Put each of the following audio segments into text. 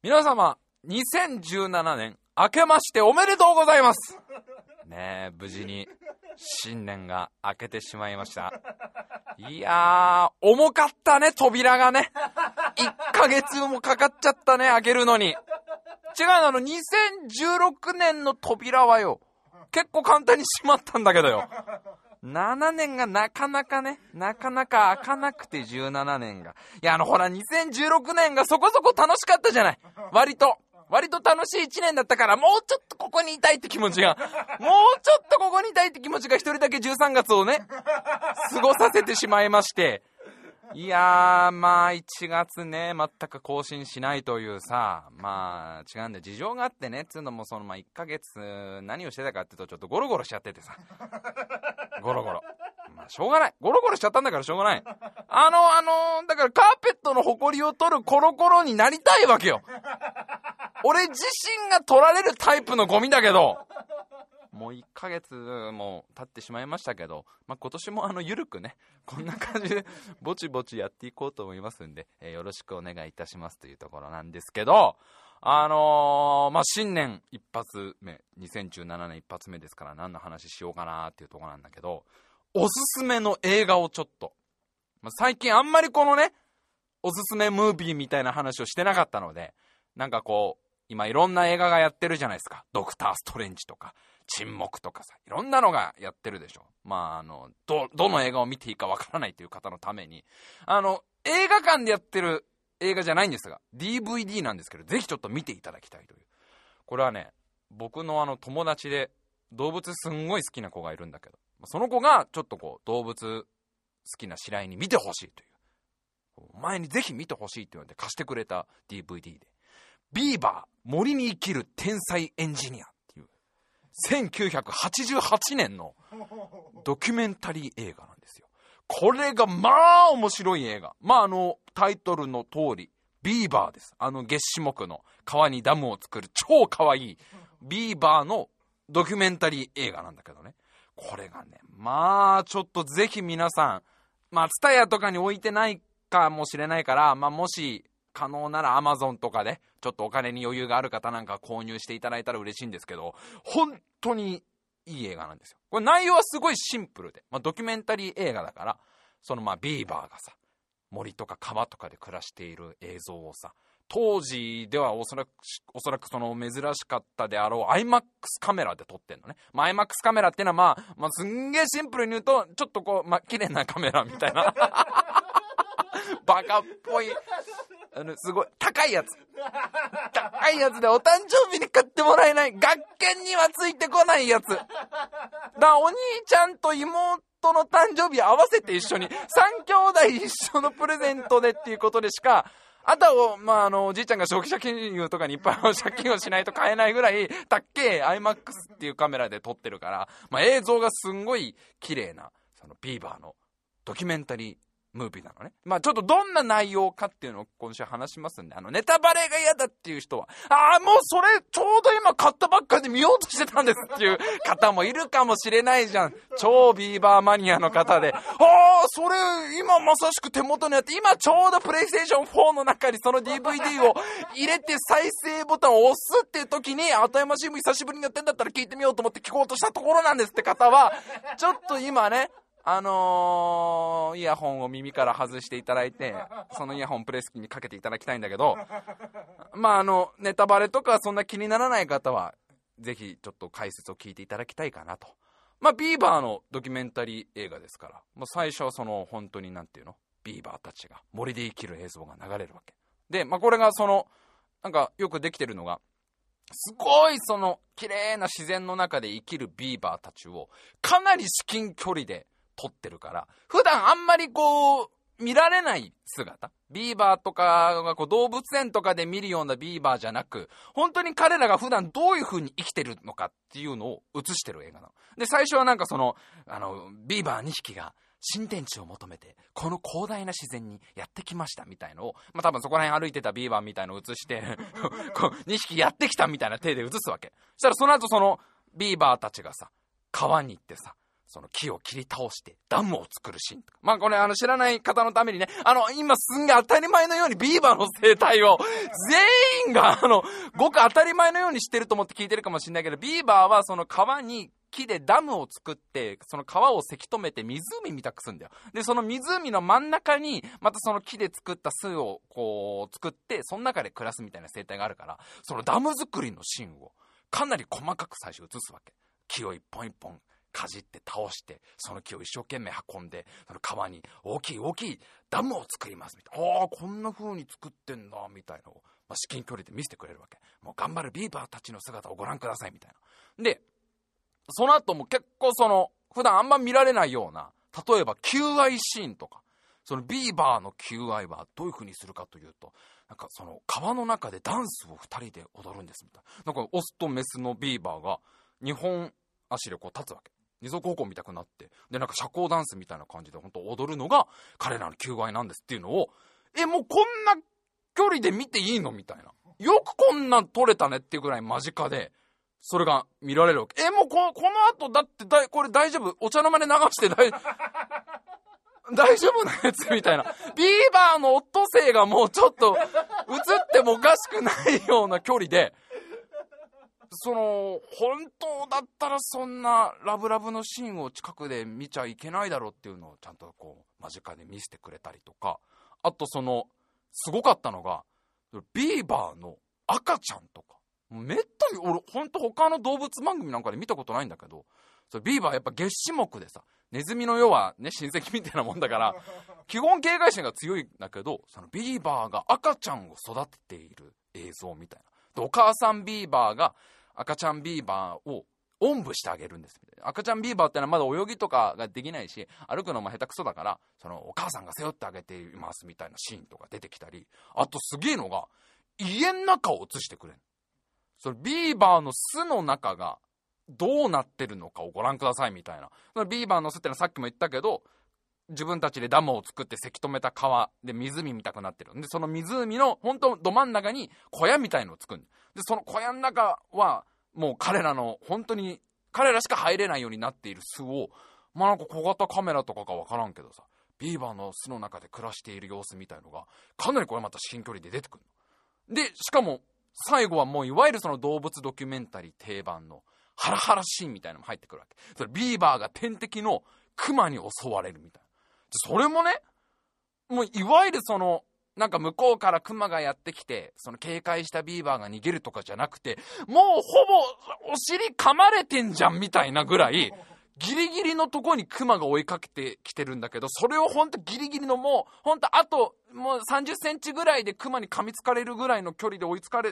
皆様2017年明けましておめでとうございますねえ、無事に新年が明けてしまいました。いやー、重かったね、扉がね。1ヶ月もかかっちゃったね、開けるのに。違う、2016年の扉はよ、結構簡単に閉まったんだけどよ。7年がなかなかね、なかなか開かなくて17年が。いや、ほら、2016年がそこそこ楽しかったじゃない。割と楽しい1年だったから、もうちょっとここにいたいって気持ちが、もうちょっとここにいたいって気持ちが一人だけ13月をね、過ごさせてしまいまして。いやー、まあ1月ね、全く更新しないというさ、まあ違うんだよ、事情があってね。つうのもその、まあ1ヶ月何をしてたかっていうと、ちょっとゴロゴロしちゃっててさ、ゴロゴロ、まあしょうがない、ゴロゴロしちゃったんだからしょうがない。だからカーペットの埃を取るコロコロになりたいわけよ。俺自身が取られるタイプのゴミだけど、もう1ヶ月も経ってしまいましたけど、まあ、今年もゆるくね、こんな感じでぼちぼちやっていこうと思いますんで、よろしくお願いいたしますというところなんですけど、まあ、新年一発目、2017年一発目ですから、何の話しようかなっていうところなんだけど、おすすめの映画をちょっと、まあ、最近あんまりこのね、おすすめムービーみたいな話をしてなかったので、なんかこう今いろんな映画がやってるじゃないですか。ドクターストレンジとか沈黙とかさ、いろんなのがやってるでしょ。まあどの映画を見ていいかわからないという方のために、映画館でやってる映画じゃないんですが DVD なんですけど、ぜひちょっと見ていただきたいという。これはね、僕の友達で動物すんごい好きな子がいるんだけど、その子がちょっとこう動物好きな白井に見てほしいという、お前にぜひ見てほしいというので貸してくれた DVD で、ビーバー森に生きる天才エンジニアっていう1988年のドキュメンタリー映画なんですよ。これがまあ面白い映画。まあタイトルの通りビーバーです。月下目の川にダムを作る超可愛いビーバーのドキュメンタリー映画なんだけどね、これがね、まあちょっとぜひ皆さん、まあツタヤとかに置いてないかもしれないから、まあもし可能なら Amazon とかでちょっとお金に余裕がある方なんか購入していただいたら嬉しいんですけど、本当にいい映画なんですよ。これ内容はすごいシンプルで、まあ、ドキュメンタリー映画だから、そのまあビーバーがさ、森とか川とかで暮らしている映像をさ、当時ではおそらくその珍しかったであろう IMAX カメラで撮ってんのね。まあ IMAX カメラっていうのはまあすんげえシンプルに言うと、ちょっとこうまあ綺麗なカメラみたいなバカっぽいすごい高いやつで、お誕生日に買ってもらえない、学研にはついてこないやつだ。お兄ちゃんと妹の誕生日合わせて一緒に、3兄弟一緒のプレゼントでっていうことでしか、あとはまあおじいちゃんが消費者金融とかにいっぱい借金をしないと買えないぐらいたっけえ IMAX っていうカメラで撮ってるから、まあ映像がすんごい綺麗なそのビーバーのドキュメンタリームービーなのね。まあちょっとどんな内容かっていうのを今週話しますんで、ネタバレが嫌だっていう人は、もうそれちょうど今買ったばっかりで見ようとしてたんですっていう方もいるかもしれないじゃん。超ビーバーマニアの方で、それ今まさしく手元にあって、今ちょうどプレイステーション4の中にその DVD を入れて再生ボタンを押すっていう時に、後山新聞久しぶりにやってんだったら聞いてみようと思って聞こうとしたところなんですって方は、ちょっと今ね、イヤホンを耳から外していただいて、そのイヤホンプレス機にかけていただきたいんだけど、まあネタバレとかそんな気にならない方はぜひちょっと解説を聞いていただきたいかなと。まあビーバーのドキュメンタリー映画ですから、もう最初はその本当になんていうの、ビーバーたちが森で生きる映像が流れるわけで、まあこれがそのなんかよくできてるのが、すごいその綺麗な自然の中で生きるビーバーたちをかなり至近距離で撮ってるから、普段あんまりこう見られない姿、ビーバーとかがこう動物園とかで見るようなビーバーじゃなく、本当に彼らが普段どういう風に生きてるのかっていうのを映してる映画なので、最初はなんかそのビーバー2匹が新天地を求めてこの広大な自然にやってきましたみたいのを、まあ多分そこら辺歩いてたビーバーみたいのを映してこう2匹やってきたみたいな手で映すわけ。そしたらその後そのビーバーたちがさ、川に行ってさ、その木を切り倒してダムを作るシーンとか。まあこれ知らない方のためにね、今すんげー当たり前のようにビーバーの生態を全員がごく当たり前のようにしてると思って聞いてるかもしれないけど、ビーバーはその川に木でダムを作ってその川をせき止めて湖みたくすんだよ。でその湖の真ん中にまたその木で作った巣をこう作ってその中で暮らすみたいな生態があるから、そのダム作りのシーンをかなり細かく最初映すわけ。木を一本一本かじって倒してその木を一生懸命運んでその川に大きいダムを作りますみたいな、ああこんな風に作ってんだみたいなのを、まあ、至近距離で見せてくれるわけ。もう頑張るビーバーたちの姿をご覧くださいみたいな。でその後も結構その普段あんま見られないような、例えば求愛シーンとか、そのビーバーの求愛はどういう風にするかというと、なんかその川の中でダンスを2人で踊るんですみたいな。なんかオスとメスのビーバーが2本足でこう立つわけ。二足歩行みたくなって、でなんか社交ダンスみたいな感じで本当踊るのが彼らの求愛なんですっていうのを、もうこんな距離で見ていいのみたいな、よくこんなん撮れたねっていうぐらい間近でそれが見られるわけ。もうこの後だってこれ大丈夫、お茶の間で流して大丈夫なやつみたいな、ビーバーのオットセイがもうちょっと映ってもおかしくないような距離で、その本当だったらそんなラブラブのシーンを近くで見ちゃいけないだろうっていうのをちゃんとこう間近で見せてくれたりとか、あとそのすごかったのがビーバーの赤ちゃんとか、めったに俺本当他の動物番組なんかで見たことないんだけど、それビーバーやっぱ月子目でさ、ネズミの世はね親戚みたいなもんだから基本警戒心が強いんだけど、そのビーバーが赤ちゃんを育てている映像みたいな、でお母さんビーバーが赤ちゃんビーバーをおんぶしてあげるんです。赤ちゃんビーバーってのはまだ泳ぎとかができないし歩くのも下手くそだから、そのお母さんが背負ってあげていますみたいなシーンとか出てきたり、あとすげえのが家の中を映してくれる。そのビーバーの巣の中がどうなってるのかをご覧くださいみたいな。そのビーバーの巣ってのはさっきも言ったけど、自分たちでダムを作ってせき止めた川で湖みたくなってる。でその湖の本当ど真ん中に小屋みたいのを作る。でその小屋の中はもう彼らの本当に彼らしか入れないようになっている巣を、まあなんか小型カメラとかかわからんけどさ、ビーバーの巣の中で暮らしている様子みたいのがかなりこれまた至近距離で出てくる。でしかも最後はもういわゆるその動物ドキュメンタリー定番のハラハラシーンみたいなのも入ってくるわけ。それビーバーが天敵のクマに襲われるみたいな。それもね、もういわゆるそのなんか向こうからクマがやってきてその警戒したビーバーが逃げるとかじゃなくて、もうほぼお尻噛まれてんじゃんみたいなぐらいギリギリのとこにクマが追いかけてきてるんだけど、それをほんとギリギリのもうほんとあともう30センチぐらいでクマに噛みつかれるぐらいの距離で追いか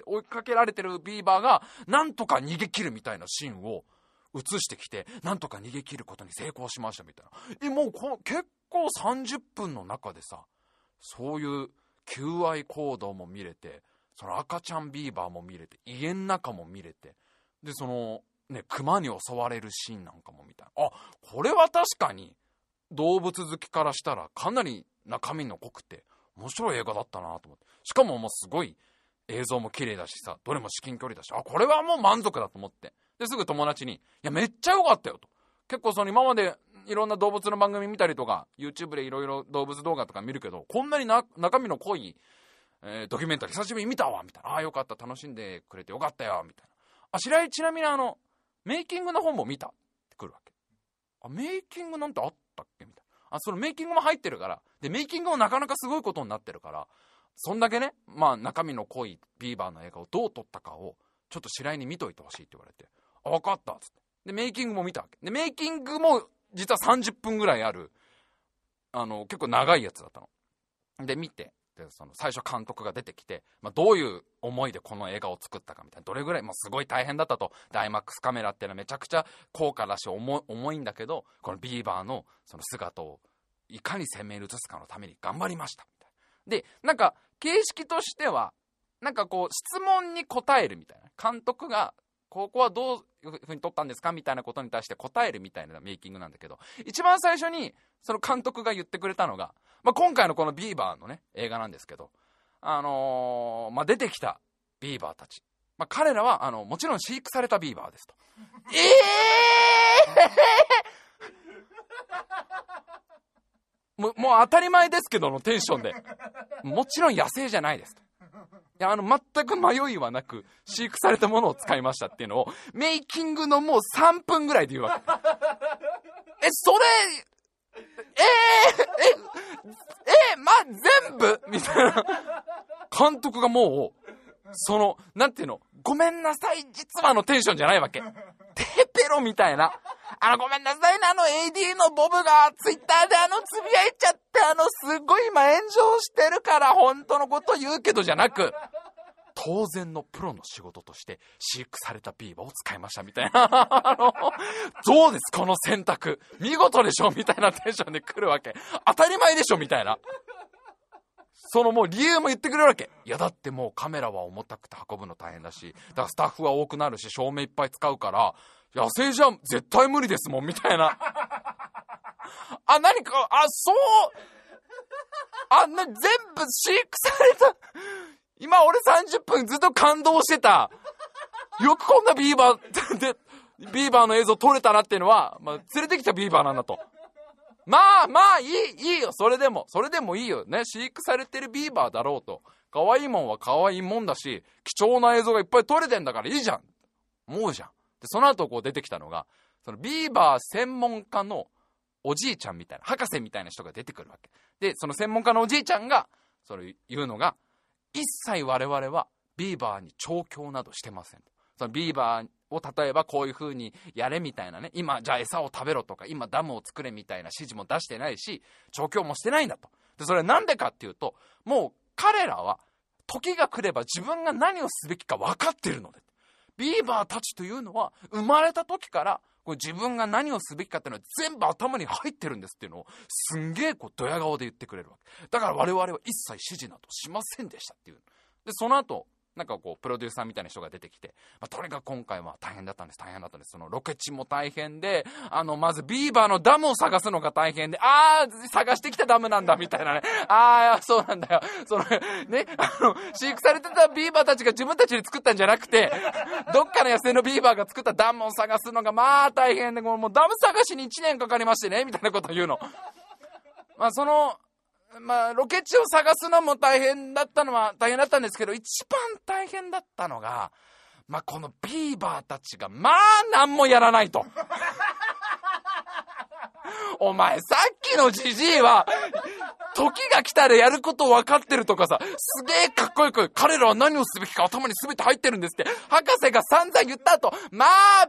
けられてるビーバーがなんとか逃げ切るみたいなシーンを映してきて、なんとか逃げ切ることに成功しましたみたいな。もう結構30分の中でさ、そういう求愛行動も見れて、その赤ちゃんビーバーも見れて、家の中も見れて、でそのね熊に襲われるシーンなんかもみたいな。あ、これは確かに動物好きからしたらかなり中身の濃くて面白い映画だったなと思って、しかももうすごい映像も綺麗だしさ、どれも至近距離だし、あ、これはもう満足だと思って、ですぐ友達にいやめっちゃ良かったよと、結構その今までいろんな動物の番組見たりとか YouTube でいろいろ動物動画とか見るけど、こんなに中身の濃い、ドキュメンタリー久しぶりに見たわみたいな、ああよかった、楽しんでくれてよかったよみたいな、あ、白井ちなみにメイキングの方も見たってくるわけ。あ、メイキングなんてあったっけみたいな。あ、そのメイキングも入ってるから、でメイキングもなかなかすごいことになってるから、そんだけね、まあ中身の濃いビーバーの映画をどう撮ったかをちょっと白井に見といてほしいって言われて、あ、分かったっつって、でメイキングも見たわけ。でメイキングも実は30分ぐらいある結構長いやつだったので見て、でその最初監督が出てきて、まあ、どういう思いでこの映画を作ったかみたいな、どれぐらいもうすごい大変だったと、ダイマックスカメラっていうのはめちゃくちゃ高価だし重いんだけど、このビーバーのその姿をいかに鮮明に映すかのために頑張りましたみたいな。でなんか形式としてはなんかこう質問に答えるみたいな、監督がここはどういうふうに撮ったんですかみたいなことに対して答えるみたいなメイキングなんだけど、一番最初にその監督が言ってくれたのが、まあ、今回のこのビーバーのね映画なんですけど、まあ、出てきたビーバーたち、まあ、彼らはもちろん飼育されたビーバーですと。えもう当たり前ですけどのテンションで、もちろん野生じゃないですと。いや、全く迷いはなく飼育されたものを使いましたっていうのをメイキングのもう3分ぐらいで言うわけ。え、それ、全部みたいな。監督がもう、その、なんていうの、ごめんなさい、実はのテンションじゃないわけ。テペロみたいな。ごめんなさいね、AD のボブがツイッターでつぶやいちゃって、すごい今炎上してるから本当のこと言うけどじゃなく、当然のプロの仕事として飼育されたビーバーを使いましたみたいな。どうですこの選択。見事でしょみたいなテンションで来るわけ。当たり前でしょみたいな。そのもう理由も言ってくれるわけ。いやだってもうカメラは重たくて運ぶの大変だし、だからスタッフは多くなるし、照明いっぱい使うから、野生じゃ絶対無理ですもんみたいな。何か、そう。全部飼育された。今俺30分ずっと感動してた。よくこんなビーバーで、ビーバーの映像撮れたなっていうのは、まあ、連れてきたビーバーなんだと。まあいいよ。それでもいいよね。飼育されてるビーバーだろうと。可愛いもんは可愛いもんだし、貴重な映像がいっぱい撮れてんだからいいじゃん。思うじゃん。で、その後こう出てきたのが、そのビーバー専門家のおじいちゃんみたいな、博士みたいな人が出てくるわけ。で、その専門家のおじいちゃんが、それ言うのが、一切我々はビーバーに調教などしてません。そのビーバーを例えばこういう風にやれみたいなね、今じゃあ餌を食べろとか、今ダムを作れみたいな指示も出してないし、調教もしてないんだと。で、それはなんでかっていうと、もう彼らは時が来れば自分が何をすべきか分かってるので、ビーバーたちというのは生まれた時から自分が何をすべきかっていうのは全部頭に入ってるんですっていうのをすんげえこうドヤ顔で言ってくれるわけ。だから我々は一切指示などしませんでしたっていう。で、その後なんかこうプロデューサーみたいな人が出てきて、とにかく今回は大変だったんです。そのロケ地も大変で、まずビーバーのダムを探すのが大変で、探してきたダムなんだみたいなね。そうなんだよ。そのね、飼育されてたビーバーたちが自分たちで作ったんじゃなくて、どっかの野生のビーバーが作ったダムを探すのがまあ大変で、もうダム探しに1年かかりましてねみたいなことを言うの。ロケ地を探すのも大変だったんですけど、一番大変だったのが、このビーバーたちが何もやらないと。お前さっきのジジイは時が来たらやること分かってるとかさ、すげえかっこよく彼らは何をすべきか頭に全て入ってるんですって博士が散々言った後、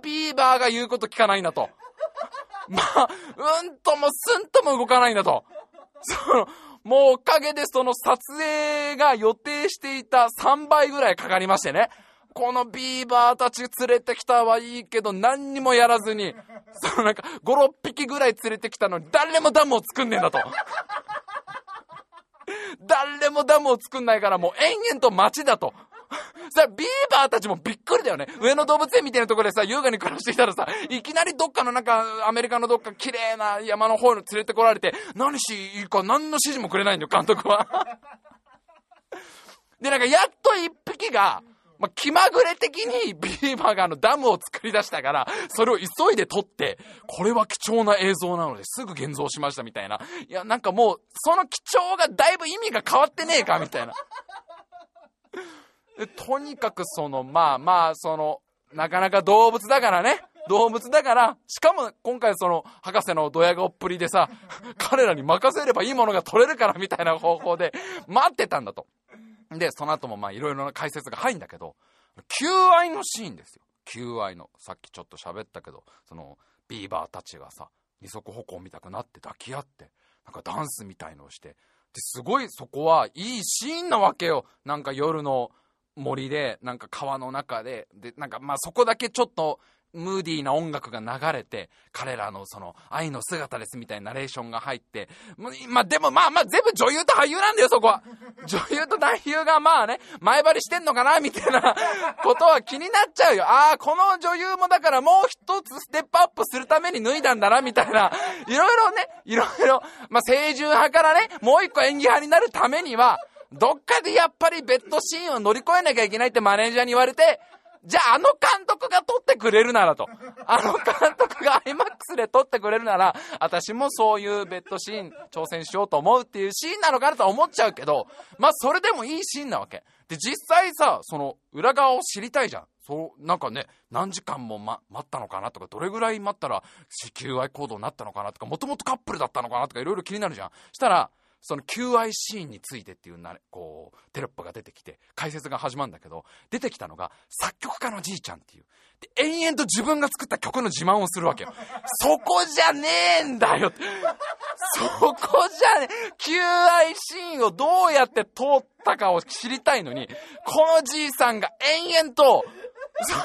ビーバーが言うこと聞かないんだと。うんともすんとも動かないんだと。もうおかげでその撮影が予定していた3倍ぐらいかかりましてね。このビーバーたち連れてきたはいいけど何にもやらずに、なんか5、6匹ぐらい連れてきたのに誰もダムを作んねえんだと。誰もダムを作んないからもう延々と街だと。ビーバーたちもびっくりだよね。上野動物園みたいなところでさ、優雅に暮らしてきたらさ、いきなりどっかのなんかアメリカのどっか綺麗な山の方に連れてこられて、何しいいか何の指示もくれないんだよ監督は。で、なんかやっと一匹が、気まぐれ的にビーバーがダムを作り出したから、それを急いで撮って、これは貴重な映像なのですぐ現像しましたみたいな。いや、なんかもうその貴重がだいぶ意味が変わってねえかみたいな。とにかくそのなかなか動物だから、しかも今回その博士のドヤ顔っぷりでさ、彼らに任せればいいものが取れるからみたいな方法で待ってたんだと。で、その後もいろいろな解説が入るんだけど、求愛のシーンですよ。求愛の、さっきちょっと喋ったけど、そのビーバーたちがさ、二足歩行みたくなって抱き合って、なんかダンスみたいのをして、ですごいそこはいいシーンなわけよ。なんか夜の森で、なんか川の中で、で、なんかそこだけちょっとムーディーな音楽が流れて、彼らのその愛の姿ですみたいなナレーションが入って、でも全部女優と俳優なんだよそこは。女優と男優が前張りしてんのかなみたいなことは気になっちゃうよ。この女優もだからもう一つステップアップするために脱いだんだなみたいな、いろいろ、清純派からね、もう一個演技派になるためには、どっかでやっぱりベッドシーンを乗り越えなきゃいけないってマネージャーに言われて、じゃああの監督が撮ってくれるならと、あの監督が IMAX で撮ってくれるなら私もそういうベッドシーン挑戦しようと思うっていうシーンなのかなとは思っちゃうけど、まあそれでもいいシーンなわけで、実際さ、その裏側を知りたいじゃん。そうなんかね、何時間も、待ったのかなとか、どれぐらい待ったら求愛行動になったのかなとか、もともとカップルだったのかなとかいろいろ気になるじゃん。したらその求愛シーンについてっていうこうテロップが出てきて解説が始まるんだけど、出てきたのが作曲家のじいちゃんっていうで、延々と自分が作った曲の自慢をするわけよ。そこじゃねえんだよそこじゃねえ、求愛シーンをどうやって通ったかを知りたいのに、このじいさんが延々と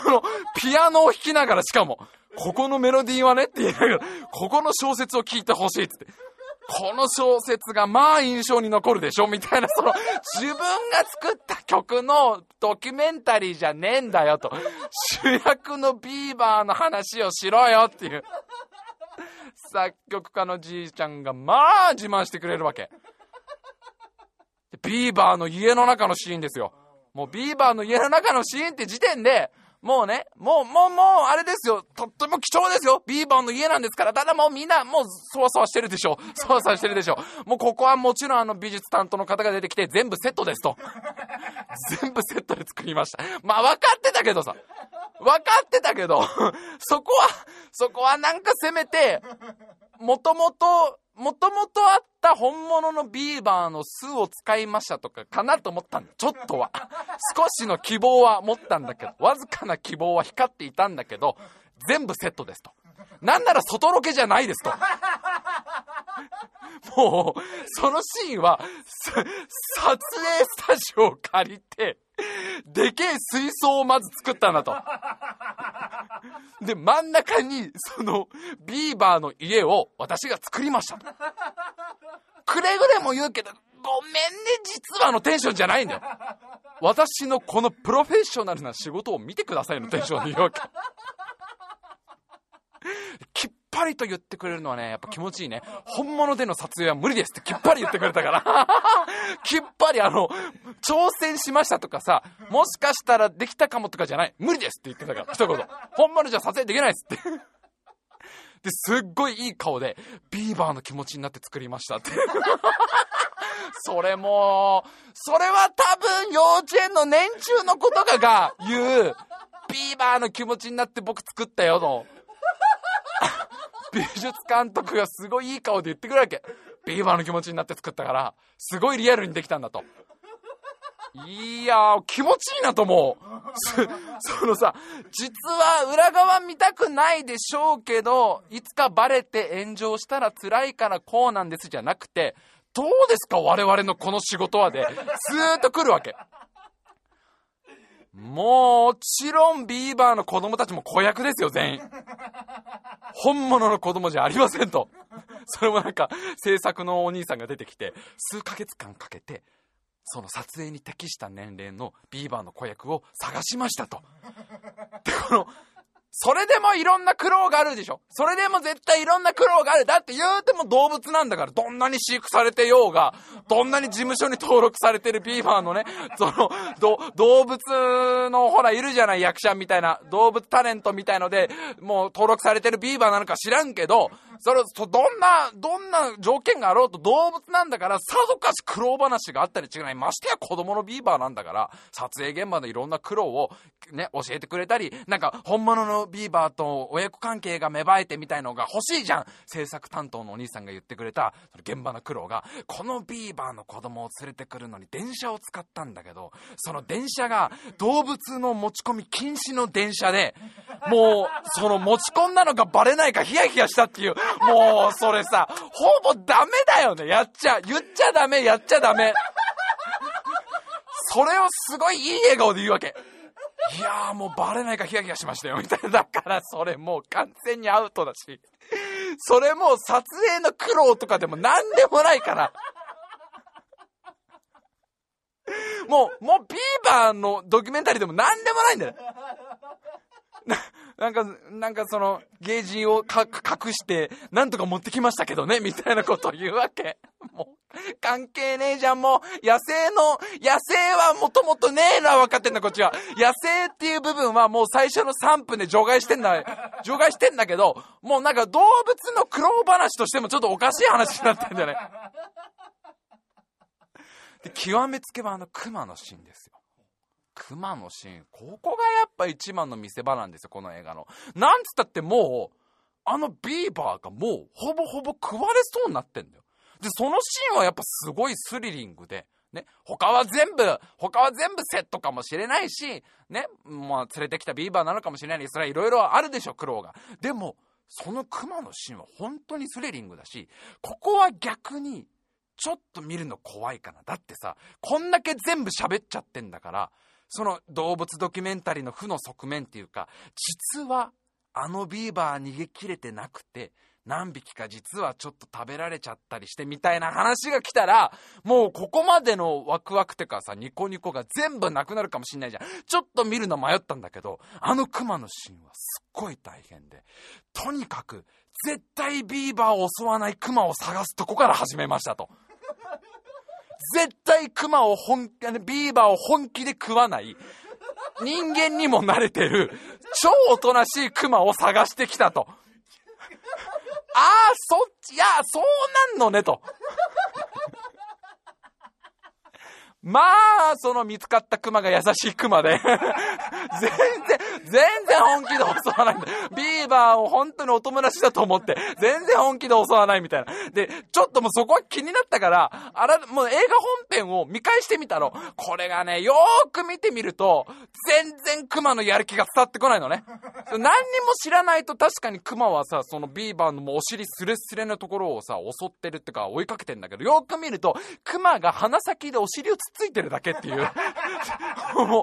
そのピアノを弾きながら、しかもここのメロディーはねって言いながら、ここの小説を聞いてほしいっつって、この小説がまあ印象に残るでしょみたいな、その自分が作った曲のドキュメンタリーじゃねえんだよと、主役のビーバーの話をしろよっていう。作曲家のじいちゃんがまあ自慢してくれるわけ。ビーバーの家の中のシーンですよ。もうビーバーの家の中のシーンって時点でもうね、もうあれですよ、とっても貴重ですよ。ビーバーの家なんですから。ただもうみんな、もうそわそわしてるでしょ。もうここはもちろん美術担当の方が出てきて、全部セットですと。全部セットで作りました。まあ分かってたけどさ。そこはなんかせめて、もともとあった本物のビーバーの巣を使いましたとかかなと思ったんだ。ちょっとは少しの希望は持ったんだけど、わずかな希望は光っていたんだけど、全部セットですと、なんなら外ロケじゃないですともうそのシーンは撮影スタジオを借りて、でけえ水槽をまず作ったんだと。で、真ん中にそのビーバーの家を私が作りましたと。くれぐれも言うけど、ごめんね、実はのテンションじゃないんだよ。私のこのプロフェッショナルな仕事を見てくださいのテンションで言うわけ。きっぱりと言ってくれるのはね、やっぱ気持ちいいね。本物での撮影は無理ですってきっぱり言ってくれたからきっぱり挑戦しましたとかさ、もしかしたらできたかもとかじゃない、無理ですって言ってたから一言、本物じゃ撮影できないですってですっごいいい顔でビーバーの気持ちになって作りましたってそれは多分幼稚園の年中の子とかが言う、ビーバーの気持ちになって僕作ったよの美術監督がすごいいい顔で言ってくるわけ。ビーバーの気持ちになって作ったからすごいリアルにできたんだと。いやー気持ちいいなと思うそのさ、実は裏側見たくないでしょうけど、いつかバレて炎上したら辛いからこうなんですじゃなくて、どうですか我々のこの仕事はでずーっと来るわけ。もちろんビーバーの子供たちも子役ですよ、全員。本物の子供じゃありませんと。それもなんか制作のお兄さんが出てきて、数ヶ月間かけてその撮影に適した年齢のビーバーの子役を探しましたと。で、それでもいろんな苦労があるでしょ。それでも絶対いろんな苦労がある。だって言うても動物なんだから、どんなに飼育されてようが、どんなに事務所に登録されてるビーバーのね、その動物のほらいるじゃない、役者みたいな動物タレントみたいのでもう登録されてるビーバーなのか知らんけど、それどんな条件があろうと動物なんだから、さぞかし苦労話があったに違いない。ましてや子供のビーバーなんだから、撮影現場でいろんな苦労をね教えてくれたり、なんか本物のビーバーと親子関係が芽生えてみたいのが欲しいじゃん。制作担当のお兄さんが言ってくれた現場の苦労が、このビーバーの子供を連れてくるのに電車を使ったんだけど、その電車が動物の持ち込み禁止の電車で、もうその持ち込んだのがバレないかヒヤヒヤしたっていう。もうそれさ、ほぼダメだよね。やっちゃダメそれをすごいいい笑顔で言うわけ。いやーもうバレないかヒヤヒヤしましたよみたいな。だからそれもう完全にアウトだし、それもう撮影の苦労とかでもなんでもないから、もうビーバーのドキュメンタリーでもなんでもないんだよ。なんかそのゲージを隠してなんとか持ってきましたけどねみたいなことを言うわけ。もう関係ねえじゃん、もう。野生はもともとねえのは分かってんだ、こっちは。野生っていう部分はもう最初の3分で除外してんだけど、もうなんか動物の苦労話としてもちょっとおかしい話になってんじゃない。で、極めつけば熊のシーンですよ。熊のシーン。ここがやっぱ一番の見せ場なんですよ、この映画の。なんつったってもう、ビーバーがもうほぼほぼ食われそうになってんだよ。で、そのシーンはやっぱすごいスリリングで、ね、他は全部セットかもしれないし、ね、まあ連れてきたビーバーなのかもしれない、それはいろいろあるでしょ、苦労が。でも、その熊のシーンは本当にスリリングだし、ここは逆に、ちょっと見るの怖いかな。だってさ、こんだけ全部喋っちゃってんだから、その動物ドキュメンタリーの負の側面っていうか、実はビーバー逃げ切れてなくて、何匹か実はちょっと食べられちゃったりしてみたいな話が来たら、もうここまでのワクワクてかさ、ニコニコが全部なくなるかもしんないじゃん。ちょっと見るの迷ったんだけど、クマのシーンはすっごい大変で、とにかく絶対ビーバーを襲わないクマを探すとこから始めましたと。絶対ビーバーを本気で食わない人間にも慣れてる超おとなしいクマを探してきたと。いや、そうなんのねと。まあ、その見つかったクマが優しいクマで全然本気で襲わないんだ。ビーバーを本当にお友達だと思って、全然本気で襲わないみたいな。で、ちょっともうそこは気になったから、もう映画本編を見返してみたの。これがね、よーく見てみると、全然クマのやる気が伝わってこないのね。何にも知らないと確かにクマはさ、そのビーバーのもうお尻スレスレのところをさ、襲ってるってか追いかけてんだけど、よーく見ると、クマが鼻先でお尻をついてるだけっていうもう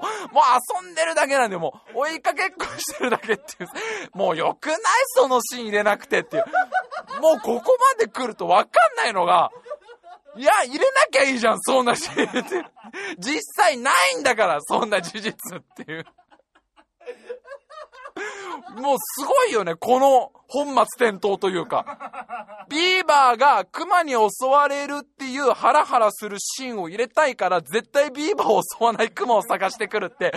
遊んでるだけなんで、もう追いかけっこしてるだけっていう、もうよくない、そのシーン入れなくてっていう、もうここまで来ると分かんないのが、いや入れなきゃいいじゃん、そんなシーンって。実際ないんだから、そんな事実っていう。もうすごいよね、この本末転倒というか。ビーバーがクマに襲われるっていうハラハラするシーンを入れたいから、絶対ビーバーを襲わないクマを探してくるって、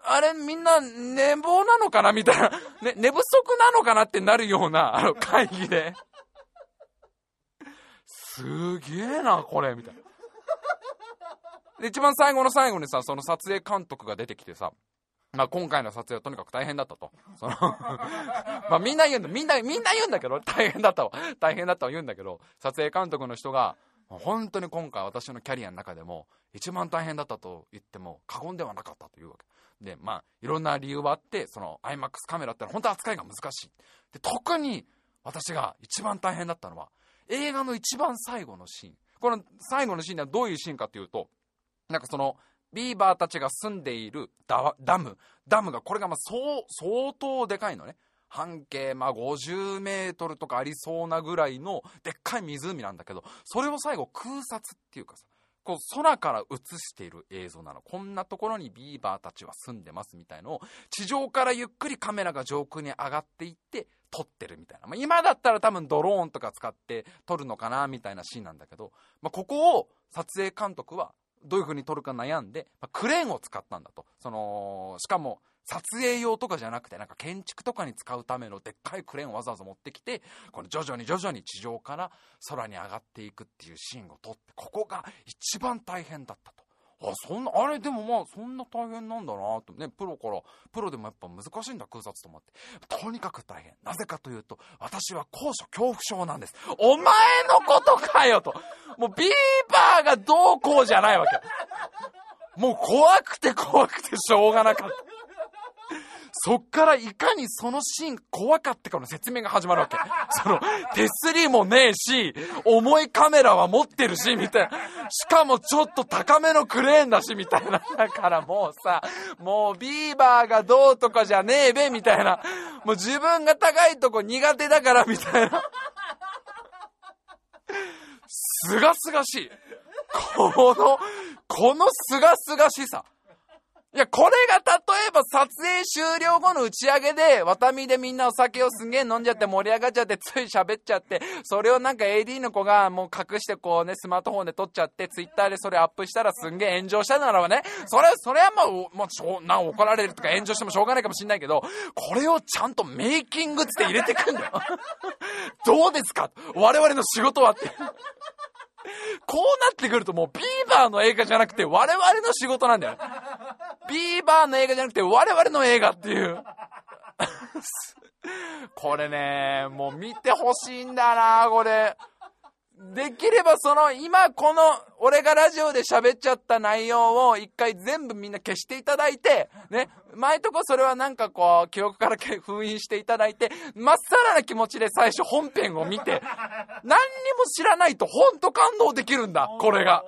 あれみんな寝坊なのかなみたいな、ね、寝不足なのかなってなるような会議で、すげえなこれみたいな。で、一番最後の最後にさ、その撮影監督が出てきてさ、まあ今回の撮影はとにかく大変だったと。まあみんな言うんだけど、大変だったわ言うんだけど、撮影監督の人が、本当に今回私のキャリアの中でも一番大変だったと言っても過言ではなかったというわけ。で、まあいろんな理由はあって、その IMAX カメラってのは本当扱いが難しい。で、特に私が一番大変だったのは、映画の一番最後のシーン。この最後のシーンはどういうシーンかというと、なんかその、ビーバーたちが住んでいるダムが、これがまあ相当でかいのね。半径まあ50メートルとかありそうなぐらいのでっかい湖なんだけど、それを最後空撮っていうかさ、こう空から映している映像なの。こんなところにビーバーたちは住んでますみたいのを、地上からゆっくりカメラが上空に上がっていって撮ってるみたいな、まあ、今だったら多分ドローンとか使って撮るのかなみたいなシーンなんだけど、まあ、ここを撮影監督はどういう風に撮るか悩んで、クレーンを使ったんだと。そのしかも撮影用とかじゃなくて、なんか建築とかに使うためのでっかいクレーンをわざわざ持ってきて、この徐々に地上から空に上がっていくっていうシーンを撮って、ここが一番大変だったと。あれでもまあそんな大変なんだなとね、プロでもやっぱ難しいんだ空撮と思って、とにかく大変。なぜかというと、私は高所恐怖症なんです。お前のことかよと。もうビーバーがどうこうじゃないわけ。もう怖くてしょうがなかった。そっからいかにそのシーン怖かったかの説明が始まるわけ。その手すりもねえし、重いカメラは持ってるしみたいな、しかもちょっと高めのクレーンだしみたいな。だからもうさ、もうビーバーがどうとかじゃねえべみたいな、もう自分が高いとこ苦手だからみたいな、すがすがしい、このすがすがしさ。いや、これが例えば撮影終了後の打ち上げで、ワタミでみんなお酒をすげえ飲んじゃって盛り上がっちゃって、つい喋っちゃって、それをなんか AD の子がもう隠してこうね、スマートフォンで撮っちゃって、ツイッターでそれアップしたらすんげえ炎上したならばね、それはもう怒られるとか炎上してもしょうがないかもしんないけど、これをちゃんとメイキングって入れてくんだよ。どうですか？我々の仕事はって。こうなってくるともうビーバーの映画じゃなくて我々の仕事なんだよ。ビーバーの映画じゃなくて我々の映画っていうこれね、もう見てほしいんだな。これできればその今この俺がラジオで喋っちゃった内容を一回全部みんな消していただいてね、前とこそれはなんかこう記憶から封印していただいて、まっさらな気持ちで最初本編を見て、何にも知らないとほんと感動できるんだ。これが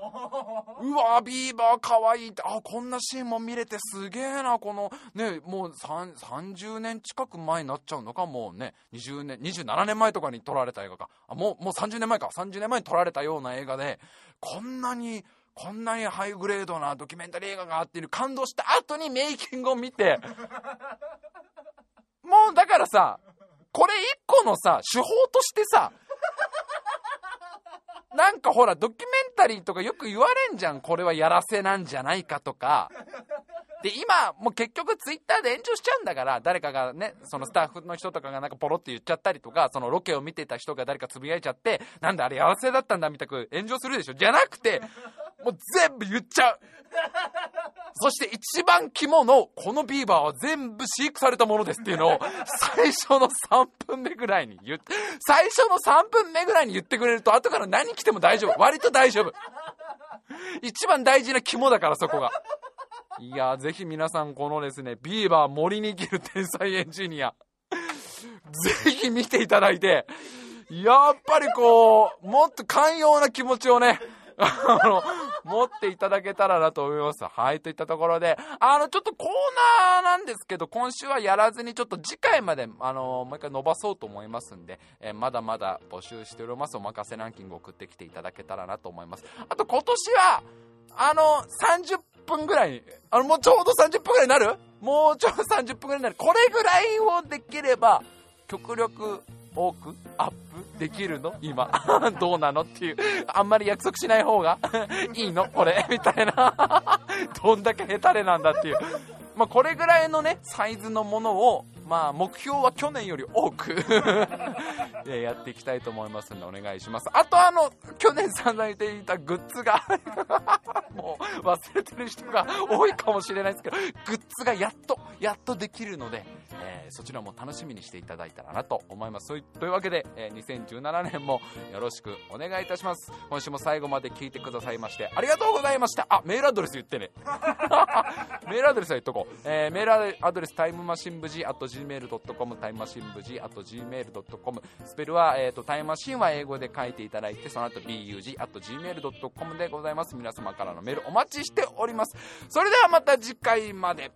うわビーバーかわいいって、あこんなシーンも見れてすげえな。このねもう30年近く前になっちゃうのか、もうね20年27年前とかに撮られた映画か、あもう30年前か、30年前に撮られたような映画で、こんなにハイグレードなドキュメンタリー映画があっていう感動した後にメイキングを見て、もうだからさ、これ一個のさ手法としてさ、なんかほらドキュメンタリーとかよく言われんじゃん、これはやらせなんじゃないかとかで、今もう結局ツイッターで炎上しちゃうんだから、誰かがね、そのスタッフの人とかがなんかポロって言っちゃったりとか、そのロケを見てた人が誰かつぶやいちゃって、なんだあれやらせだったんだみたく炎上するでしょ。じゃなくてもう全部言っちゃう。そして一番肝のこのビーバーは全部飼育されたものですっていうのを最初の3分目ぐらいに言って、最初の3分目ぐらいに言ってくれると後から何来ても大丈夫、割と大丈夫。一番大事な肝だからそこが。いやぜひ皆さんこのですね、ビーバー森に生きる天才エンジニアぜひ見ていただいて、やっぱりこうもっと寛容な気持ちをね持っていただけたらなと思います。はい、といったところでちょっとコーナーなんですけど、今週はやらずにちょっと次回までもう一回伸ばそうと思いますんで、まだまだ募集しております。お任せランキング送ってきていただけたらなと思います。あと今年は30分ぐらい、もうちょうど30分ぐらいになる、もうちょうど30分ぐらいになる、これぐらいをできれば極力多くアップできるの今どうなのっていう、あんまり約束しない方がいいのこれみたいなどんだけヘタレなんだっていう、まあ、これぐらいのねサイズのものを、まあ、目標は去年より多くやっていきたいと思いますのでお願いします。あと去年散々言っていたグッズがもう忘れてる人が多いかもしれないですけど、グッズがやっとできるので、そちらも楽しみにしていただいたらなと思います。というわけで、2017年もよろしくお願いいたします。今週も最後まで聞いてくださいましてありがとうございました。あ、メールアドレス言ってねメールアドレスは言っとこう、メールアドレスタイムマシン部 g@gmail.com、 タイムマシン部 g@gmail.com、 スペルは、タイムマシンは英語で書いていただいて、その後 bug@gmail.com でございます。皆様からのメールお待ちしております。それではまた次回まで。